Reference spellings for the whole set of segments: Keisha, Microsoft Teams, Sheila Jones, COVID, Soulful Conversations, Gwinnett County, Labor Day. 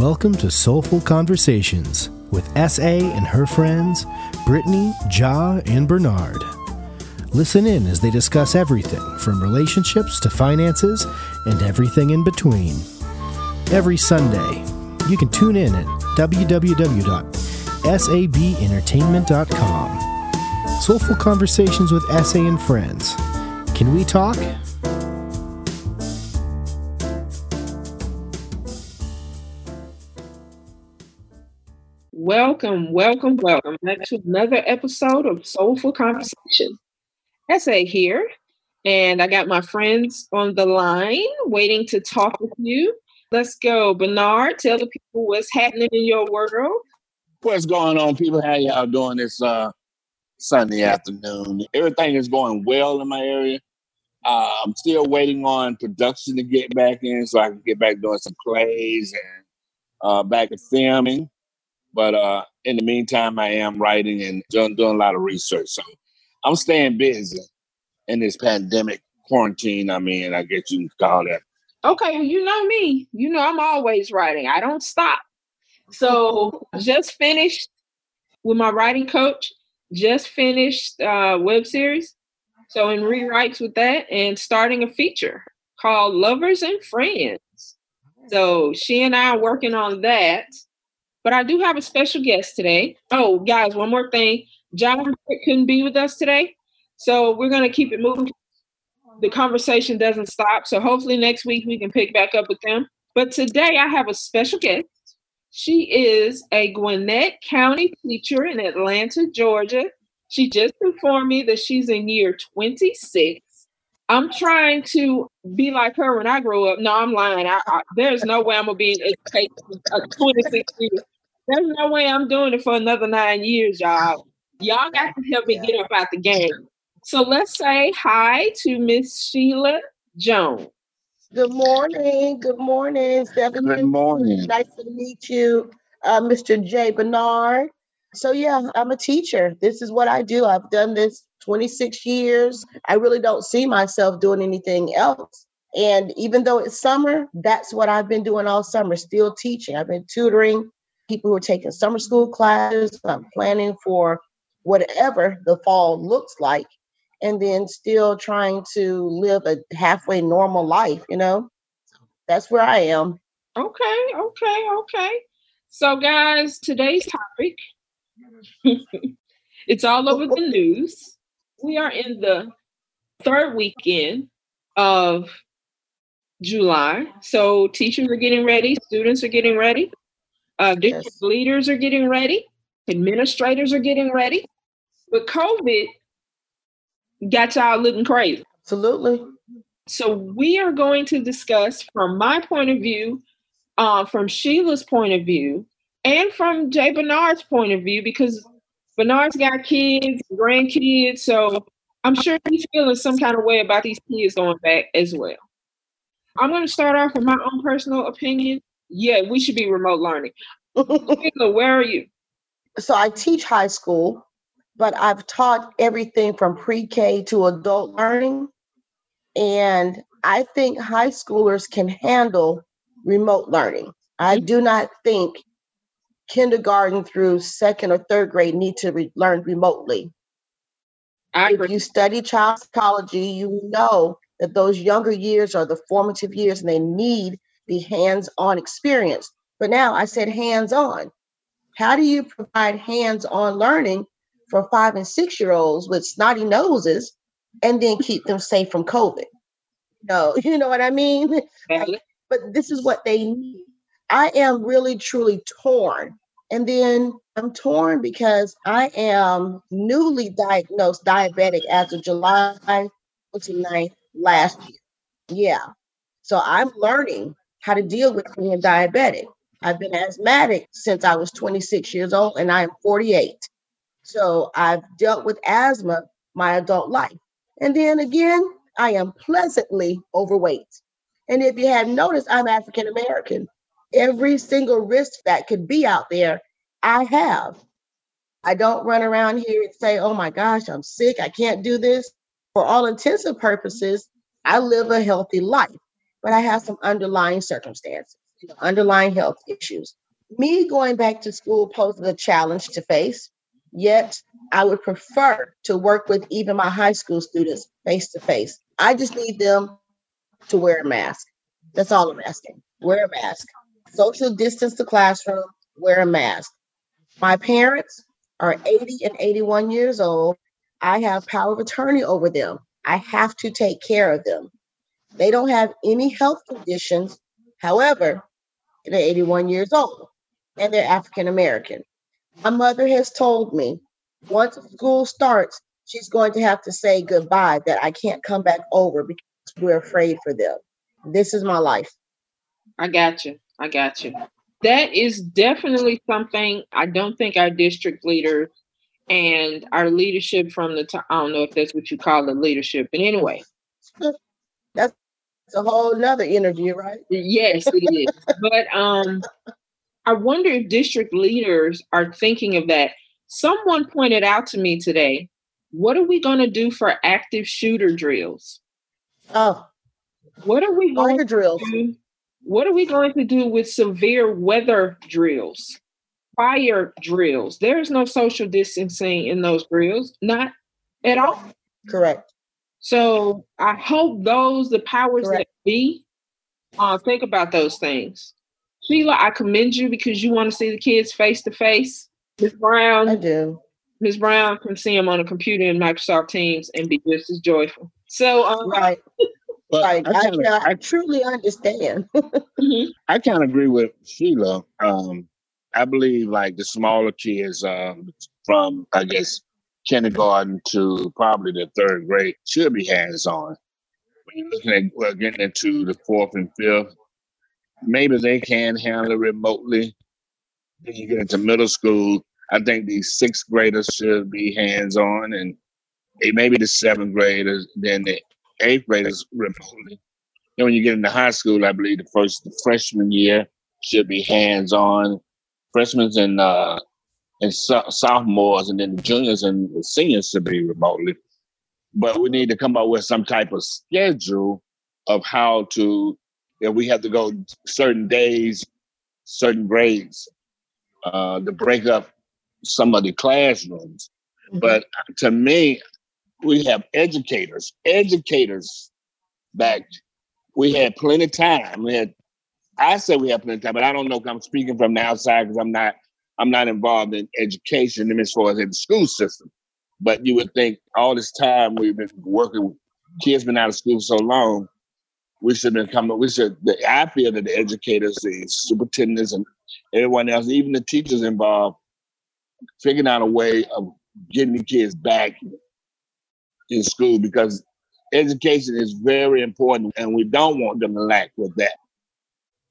Welcome to Soulful Conversations with S.A. and her friends, Brittany, Ja, and Bernard. Listen in as they discuss everything from relationships to finances and everything in between. Every Sunday, you can tune in at www.sabentertainment.com. Soulful Conversations with S.A. and Friends. Can we talk? Welcome, welcome, welcome back to another episode of Soulful Conversation. S.A. here, and I got my friends on the line waiting to talk with you. Let's go. Bernard, tell the people what's happening in your world. What's going on, people? How y'all doing this Sunday afternoon? Everything is going well in my area. I'm still waiting on production to get back in so I can get back doing some plays and back to filming. But in the meantime, I am writing and doing a lot of research. So I'm staying busy in this pandemic quarantine. I mean, I guess you can call that. Okay, you know me. You know I'm always writing. I don't stop. So just finished with my writing coach. Just finished web series. So in rewrites with that and starting a feature called Lovers and Friends. So she and I are working on that. But I do have a special guest today. Oh, guys, one more thing. John couldn't be with us today, so we're going to keep it moving. The conversation doesn't stop, so hopefully next week we can pick back up with them. But today I have a special guest. She is a Gwinnett County teacher in Atlanta, Georgia. She just informed me that she's in year 26. I'm trying to be like her when I grow up. No, I'm lying. There's no way I'm going to be in education for 26 years. There's no way I'm doing it for another 9 years, y'all. Y'all got to help me get up out the game. So let's say hi to Miss Sheila Jones. Good morning. Good morning, Stephanie. Good morning. Nice to meet you, Mr. J. Bernard. So, yeah, I'm a teacher. This is what I do. I've done this 26 years. I really don't see myself doing anything else. And even though it's summer, that's what I've been doing all summer, still teaching. I've been tutoring people who are taking summer school classes. I'm planning for whatever the fall looks like, and then still trying to live a halfway normal life, you know? That's where I am. Okay. So, guys, today's topic, it's all over the news. We are in the third weekend of July. So teachers are getting ready. Students are getting ready. District leaders are getting ready. Administrators are getting ready. But COVID got y'all looking crazy. Absolutely. So we are going to discuss from my point of view, from Sheila's point of view, and from Jay Bernard's point of view, because Bernard's got kids, grandkids, so I'm sure he's feeling some kind of way about these kids going back as well. I'm going to start off with my own personal opinion. Yeah, we should be remote learning. Where are you? So I teach high school, but I've taught everything from pre-K to adult learning. And I think high schoolers can handle remote learning. I do not think kindergarten through second or third grade need to learn remotely. I agree. If you study child psychology, you know that those younger years are the formative years and they need the hands-on experience. But now I said hands-on. How do you provide hands-on learning for 5 and 6-year-olds with snotty noses and then keep them safe from COVID? No, you know what I mean? But this is what they need. I am really, truly torn. And then I'm torn because I am newly diagnosed diabetic as of July 29th last year. Yeah. So I'm learning how to deal with being diabetic. I've been asthmatic since I was 26 years old and I am 48. So I've dealt with asthma my adult life. And then again, I am pleasantly overweight. And if you had noticed, I'm African American. Every single risk that could be out there, I have. I don't run around here and say, oh my gosh, I'm sick, I can't do this. For all intents and purposes, I live a healthy life, but I have some underlying circumstances. underlying health issues. Me going back to school poses a challenge to face, yet I would prefer to work with even my high school students face-to-face. I just need them to wear a mask. That's all I'm asking. Wear a mask. Social distance the classroom, wear a mask. My parents are 80 and 81 years old. I have power of attorney over them. I have to take care of them. They don't have any health conditions. However, they're 81 years old and they're African American. My mother has told me once school starts, she's going to have to say goodbye, that I can't come back over because we're afraid for them. This is my life. I got you. That is definitely something I don't think our district leaders and our leadership from the top, I don't know if that's what you call the leadership, but anyway. That's a whole nother interview, right? Yes, it is. But I wonder if district leaders are thinking of that. Someone pointed out to me today, what are we going to do for active shooter drills? Oh, what are we going to do? What are we going to do with severe weather drills, fire drills? There is no social distancing in those drills, not at all. Correct. So I hope those, the powers that be, think about those things. Sheila, I commend you because you want to see the kids face to face. Ms. Brown, I do. Ms. Brown can see them on a computer in Microsoft Teams and be just as joyful. So, right. But like, I truly understand. Mm-hmm. I can't agree with Sheila. I believe like the smaller kids from, I guess, kindergarten to probably the third grade should be hands-on. When you're looking at getting into the fourth and fifth, maybe they can handle it remotely. When you get into middle school, I think these sixth graders should be hands-on, and maybe the seventh graders, then the eighth graders remotely. Then when you get into high school, I believe the freshman year should be hands-on. Freshmen and sophomores, and then the juniors and the seniors should be remotely. But we need to come up with some type of schedule of how to, if we have to go certain days, certain grades, to break up some of the classrooms. Mm-hmm. But to me, we have educators back. We had plenty of time. I say we have plenty of time, but I don't know if I'm speaking from the outside because I'm not involved in education as far as in the school system. But you would think all this time we've been working, kids been out of school so long, I feel that the educators, the superintendents and everyone else, even the teachers involved, figuring out a way of getting the kids back in school, because education is very important and we don't want them to lack with that.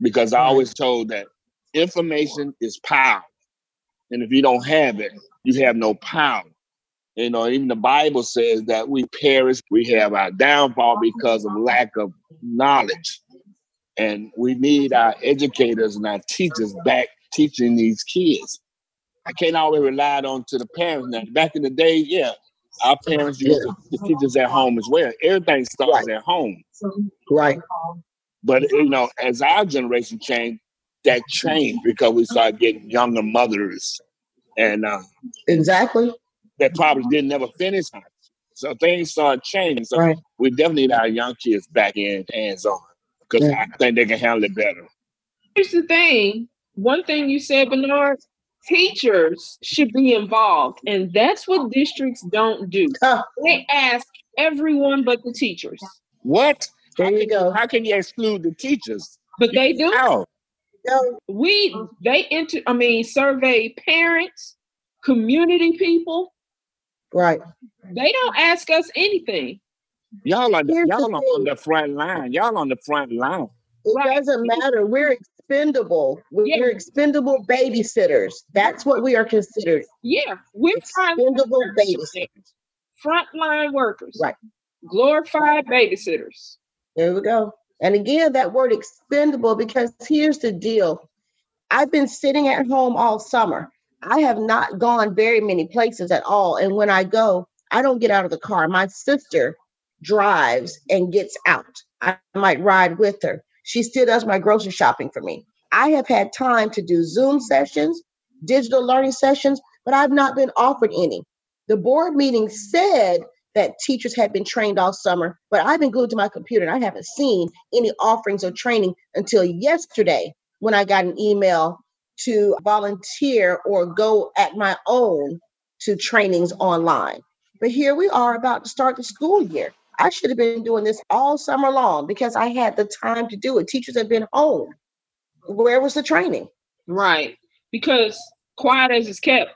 Because I always told that information is power. And if you don't have it, you have no power. You know, even the Bible says that we perish, we have our downfall because of lack of knowledge. And we need our educators and our teachers back teaching these kids. I can't always rely on to the parents. Now, back in the day, our parents used to teach us at home as well. Everything starts at home. Right. But, you know, as our generation changed, that changed because we started getting younger mothers. And exactly. That probably didn't ever finish. So things started changing. So we definitely need our young kids back in hands-on because I think they can handle it better. Here's the thing. One thing you said, Bernard, teachers should be involved, and that's what districts don't do. They ask everyone but the teachers. What? How can you exclude the teachers? But they do. How? Survey parents, community people. Right. They don't ask us anything. Y'all are on the front line. It doesn't matter. We're expendable. We're expendable babysitters. That's what we are considered. Yeah, we're expendable babysitters. Frontline workers. Right. Glorified babysitters. There we go. And again, that word expendable, because here's the deal. I've been sitting at home all summer. I have not gone very many places at all. And when I go, I don't get out of the car. My sister drives and gets out. I might ride with her. She still does my grocery shopping for me. I have had time to do Zoom sessions, digital learning sessions, but I've not been offered any. The board meeting said that teachers had been trained all summer, but I've been glued to my computer and I haven't seen any offerings or training until yesterday when I got an email to volunteer or go at my own to trainings online. But here we are about to start the school year. I should have been doing this all summer long because I had the time to do it. Teachers have been home. Where was the training? Right. Because quiet as it's kept,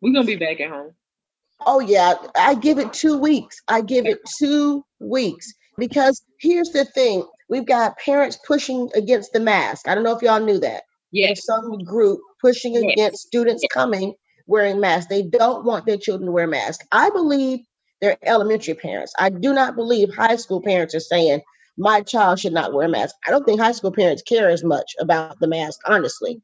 we're going to be back at home. Oh, yeah. I give it 2 weeks. Because here's the thing. We've got parents pushing against the mask. I don't know if y'all knew that. Yes. Some group pushing against students coming wearing masks. They don't want their children to wear masks. I believe they're elementary parents. I do not believe high school parents are saying, my child should not wear a mask. I don't think high school parents care as much about the mask, honestly.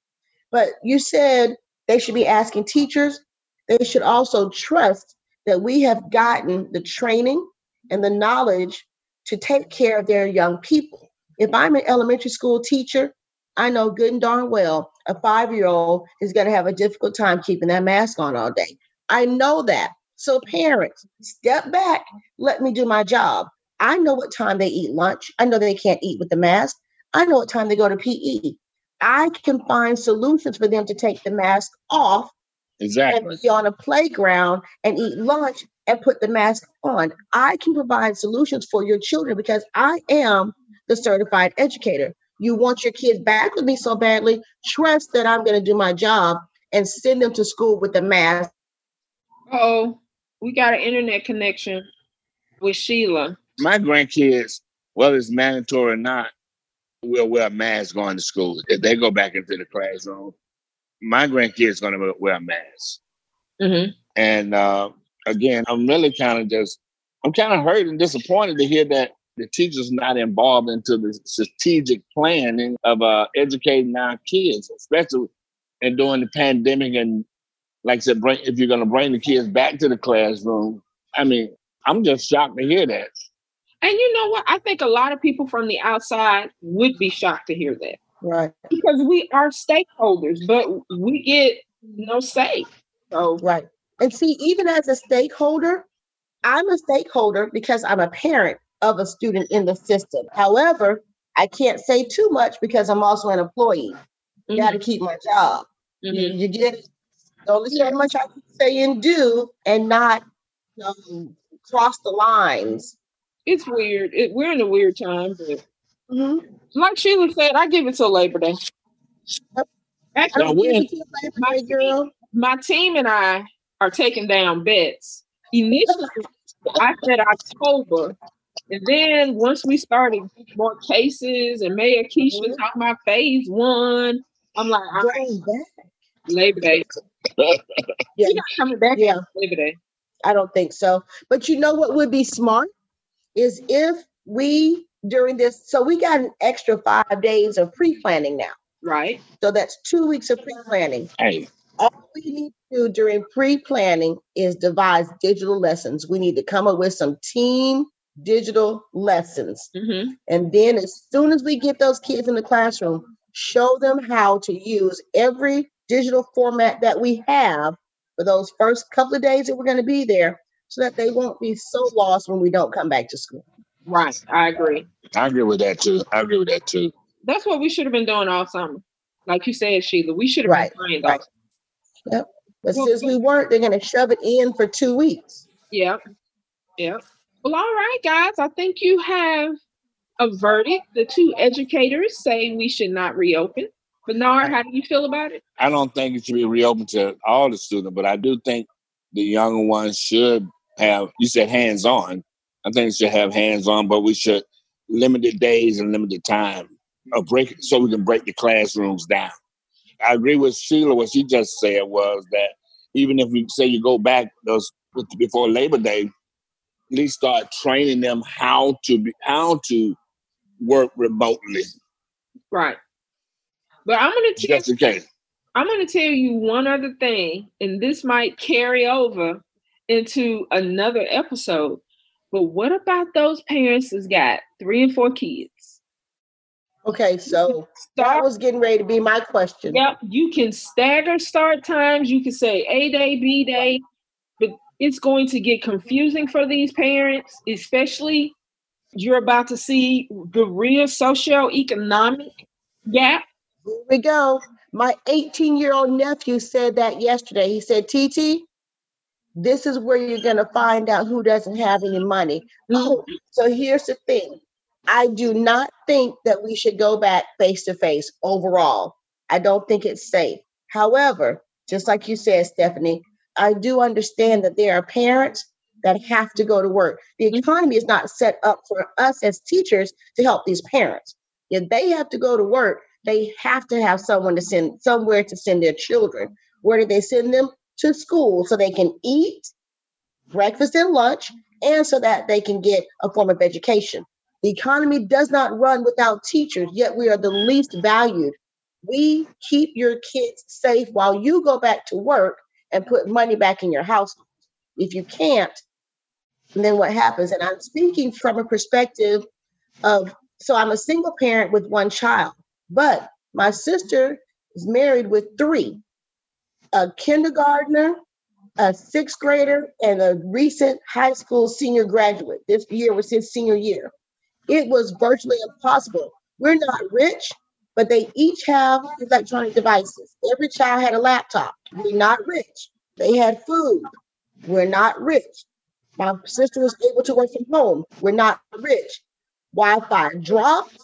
But you said they should be asking teachers. They should also trust that we have gotten the training and the knowledge to take care of their young people. If I'm an elementary school teacher, I know good and darn well a 5-year-old is going to have a difficult time keeping that mask on all day. I know that. So parents, step back. Let me do my job. I know what time they eat lunch. I know they can't eat with the mask. I know what time they go to PE. I can find solutions for them to take the mask off. Exactly. And be on a playground and eat lunch and put the mask on. I can provide solutions for your children because I am the certified educator. You want your kids back with me so badly. Trust that I'm going to do my job and send them to school with the mask. Oh. We got an internet connection with Sheila. My grandkids, whether it's mandatory or not, will wear a mask going to school. If they go back into the classroom, my grandkids are going to wear a mask. Mm-hmm. And again, I'm kind of hurt and disappointed to hear that the teachers not involved into the strategic planning of educating our kids, especially during the pandemic and like I said, if you're going to bring the kids back to the classroom, I mean, I'm just shocked to hear that. And you know what? I think a lot of people from the outside would be shocked to hear that. Right. Because we are stakeholders, but we get no say. So. Right. And see, even as a stakeholder, I'm a stakeholder because I'm a parent of a student in the system. However, I can't say too much because I'm also an employee. Mm-hmm. Got to keep my job. Mm-hmm. You get it? Only so much I can say and do and not cross the lines. It's weird. We're in a weird time. But mm-hmm. Like Sheila said, I give it till Labor Day. Actually, my team and I are taking down bets. Initially, I said October. And then once we started more cases and Mayor Keisha mm-hmm. talking about phase 1, I'm like, all right, Labor Day. Yeah, not coming back. Yeah, Labor Day. I don't think so. But you know what would be smart is if we during this. So we got an extra 5 days of pre-planning now, right? So that's 2 weeks of pre-planning. Hey, all we need to do during pre-planning is devise digital lessons. We need to come up with some team digital lessons, mm-hmm. and then as soon as we get those kids in the classroom, show them how to use every digital format that we have for those first couple of days that we're going to be there so that they won't be so lost when we don't come back to school. Right. I agree with that too. That's what we should have been doing all summer. Like you said, Sheila, we should have been trained all summer. Yep. But since we weren't, they're going to shove it in for 2 weeks. Yep. Yep. Well, all right, guys. I think you have a verdict. The two educators say we should not reopen. Bernard, how do you feel about it? I don't think it should be reopened to all the students, but I do think the younger ones should have, you said hands-on. I think it should have hands-on, but we should limit the days and limit the time of break so we can break the classrooms down. I agree with Sheila. What she just said was that even if we say you go back before Labor Day, at least start training them how to work remotely. Right. But I'm going to tell you one other thing, and this might carry over into another episode. But what about those parents that's got 3 and 4 kids? Okay, so that was getting ready to be my question. Yep, you can stagger start times. You can say A day, B day, but it's going to get confusing for these parents, especially you're about to see the real socioeconomic gap. Here we go. My 18-year-old nephew said that yesterday. He said, TT, this is where you're going to find out who doesn't have any money. Oh, so here's the thing. I do not think that we should go back face-to-face overall. I don't think it's safe. However, just like you said, Stephanie, I do understand that there are parents that have to go to work. The economy is not set up for us as teachers to help these parents. If they have to go to work, they have to have someone to send somewhere to send their children. Where do they send them? To school, so they can eat breakfast and lunch, and so that they can get a form of education. The economy does not run without teachers, yet we are the least valued. We keep your kids safe while you go back to work and put money back in your household. If you can't, then what happens? And I'm speaking from a perspective of, so I'm a single parent with one child, but my sister is married with three, a kindergartner, a sixth grader, and a recent high school senior graduate. This year was his senior year. It was virtually impossible. We're not rich, but they each have electronic devices. Every child had a laptop. We're not rich. They had food. We're not rich. My sister was able to work from home. We're not rich. Wi-Fi dropped.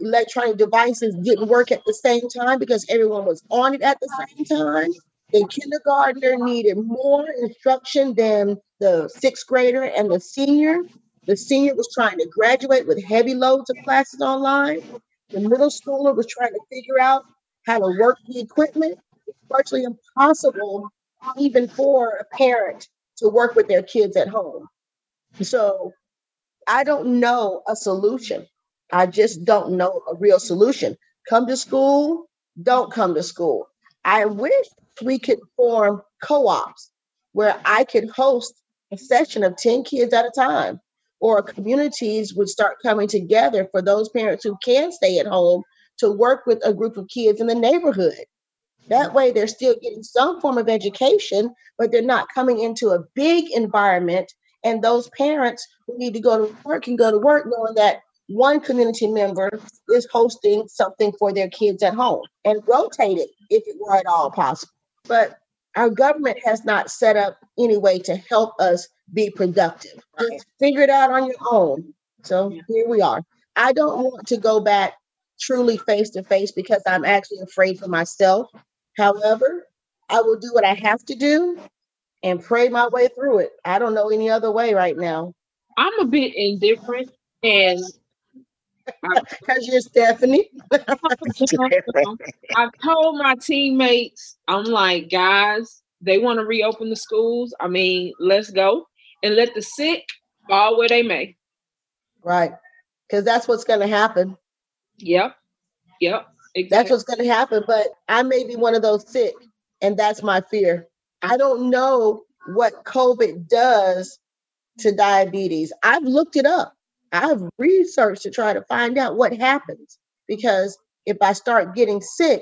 Electronic devices didn't work at the same time because everyone was on it at the same time. The kindergartner needed more instruction than the sixth grader and the senior. The senior was trying to graduate with heavy loads of classes online. The middle schooler was trying to figure out how to work the equipment. It's virtually impossible even for a parent to work with their kids at home. So I don't know a solution. I just don't know a real solution. Come to school, don't come to school. I wish we could form co-ops where I could host a session of 10 kids at a time. Or communities would start coming together for those parents who can stay at home to work with a group of kids in the neighborhood. That way they're still getting some form of education, but they're not coming into a big environment. And those parents who need to go to work can go to work knowing that one community member is hosting something for their kids at home, and rotate it if it were at all possible. But our government has not set up any way to help us be productive. Right. Figure it out on your own. So here we are. I don't want to go back truly face to face because I'm actually afraid for myself. However, I will do what I have to do and pray my way through it. I don't know any other way right now. I'm a bit indifferent, and because you're Stephanie. I've told my teammates, I'm like, guys, they want to reopen the schools. I mean, let's go and let the sick fall where they may. Right. Because that's what's going to happen. Yep. Yep. Exactly. That's what's going to happen. But I may be one of those sick. And that's my fear. I don't know what COVID does to diabetes. I've looked it up. I've researched to try to find out what happens, because if I start getting sick,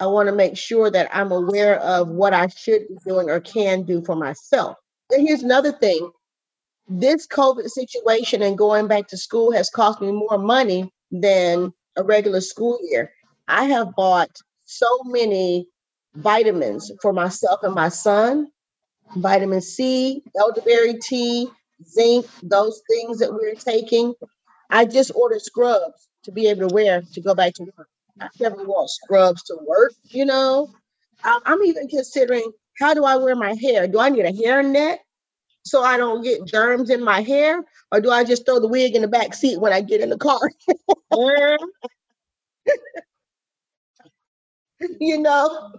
I want to make sure that I'm aware of what I should be doing or can do for myself. And here's another thing. This COVID situation and going back to school has cost me more money than a regular school year. I have bought so many vitamins for myself and my son, vitamin C, elderberry tea, zinc, those things that we're taking. I just ordered scrubs to be able to wear to go back to work. I never wore scrubs to work, you know. I'm even considering, how do I wear my hair? Do I need a hairnet so I don't get germs in my hair? Or do I just throw the wig in the back seat when I get in the car? You know,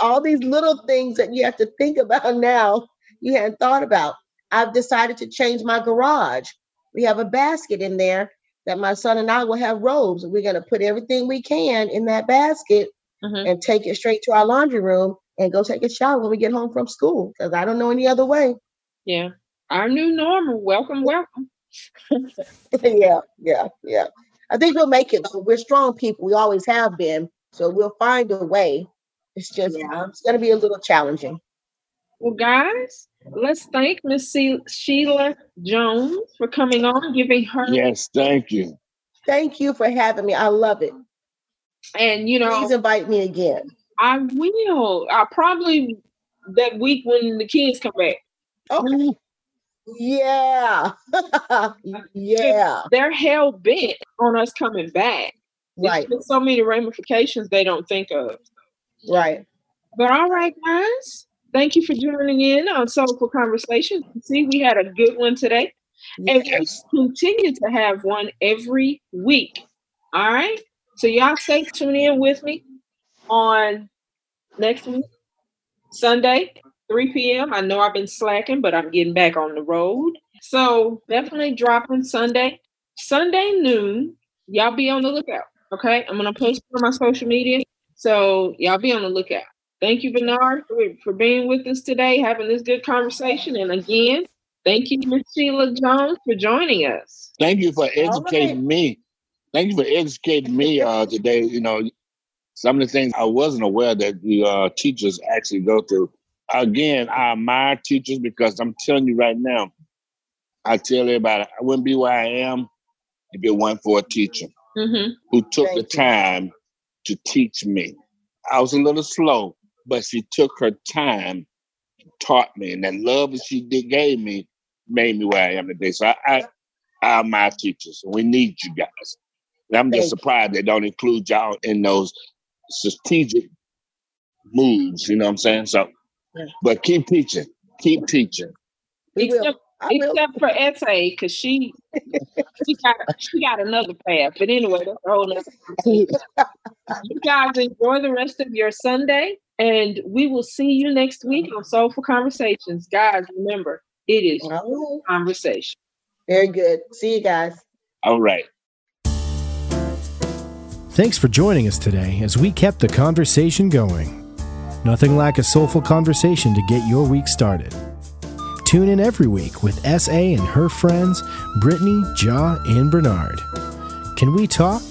all these little things that you have to think about now you hadn't thought about. I've decided to change my garage. We have a basket in there that my son and I will have robes. We're going to put everything we can in that basket and take it straight to our laundry room and go take a shower when we get home from school, because I don't know any other way. Yeah. Our new normal. Welcome, welcome. Yeah. I think we'll make it. We're strong people. We always have been. So we'll find a way. It's just, it's going to be a little challenging. Well, guys, let's thank Miss Sheila Jones for coming on, giving her. Yes, thank you. Thank you for having me. I love it. And, you know, please invite me again. I will. I'll probably that week when the kids come back. Okay. Yeah. Yeah. They're hell bent on us coming back. Right. There's so many ramifications they don't think of. Right. But all right, guys. Thank you for joining in on Soulful Conversations. See, we had a good one today. Yes. And we continue to have one every week. All right? So y'all stay tuned in with me on next week, Sunday, 3 p.m. I know I've been slacking, but I'm getting back on the road. So definitely dropping Sunday noon. Y'all be on the lookout, okay? I'm going to post it on my social media. So y'all be on the lookout. Thank you, Bernard, for being with us today, having this good conversation. And again, thank you, Ms. Sheila Jones, for joining us. Thank you for educating me. Thank you for educating me today. You know, some of the things I wasn't aware that the teachers actually go through. Again, I admire teachers because I'm telling you right now, I tell everybody, I wouldn't be where I am if it weren't for a teacher who took the time to teach me. I was a little slow, but she took her time, taught me, and that love that she gave me made me where I am today. So I admire teachers. We need you guys. And I'm just surprised they don't include y'all in those strategic moves. You know what I'm saying? So, but keep teaching. Keep teaching. Except for essay, because she got another path. But anyway, that's a whole other. You guys enjoy the rest of your Sunday, and we will see you next week on Soulful Conversations. Guys, remember, it is Soulful Conversation. Very good. See you guys. All right. Thanks for joining us today as we kept the conversation going. Nothing like a soulful conversation to get your week started. Tune in every week with S.A. and her friends, Brittany, Ja, and Bernard. Can we talk?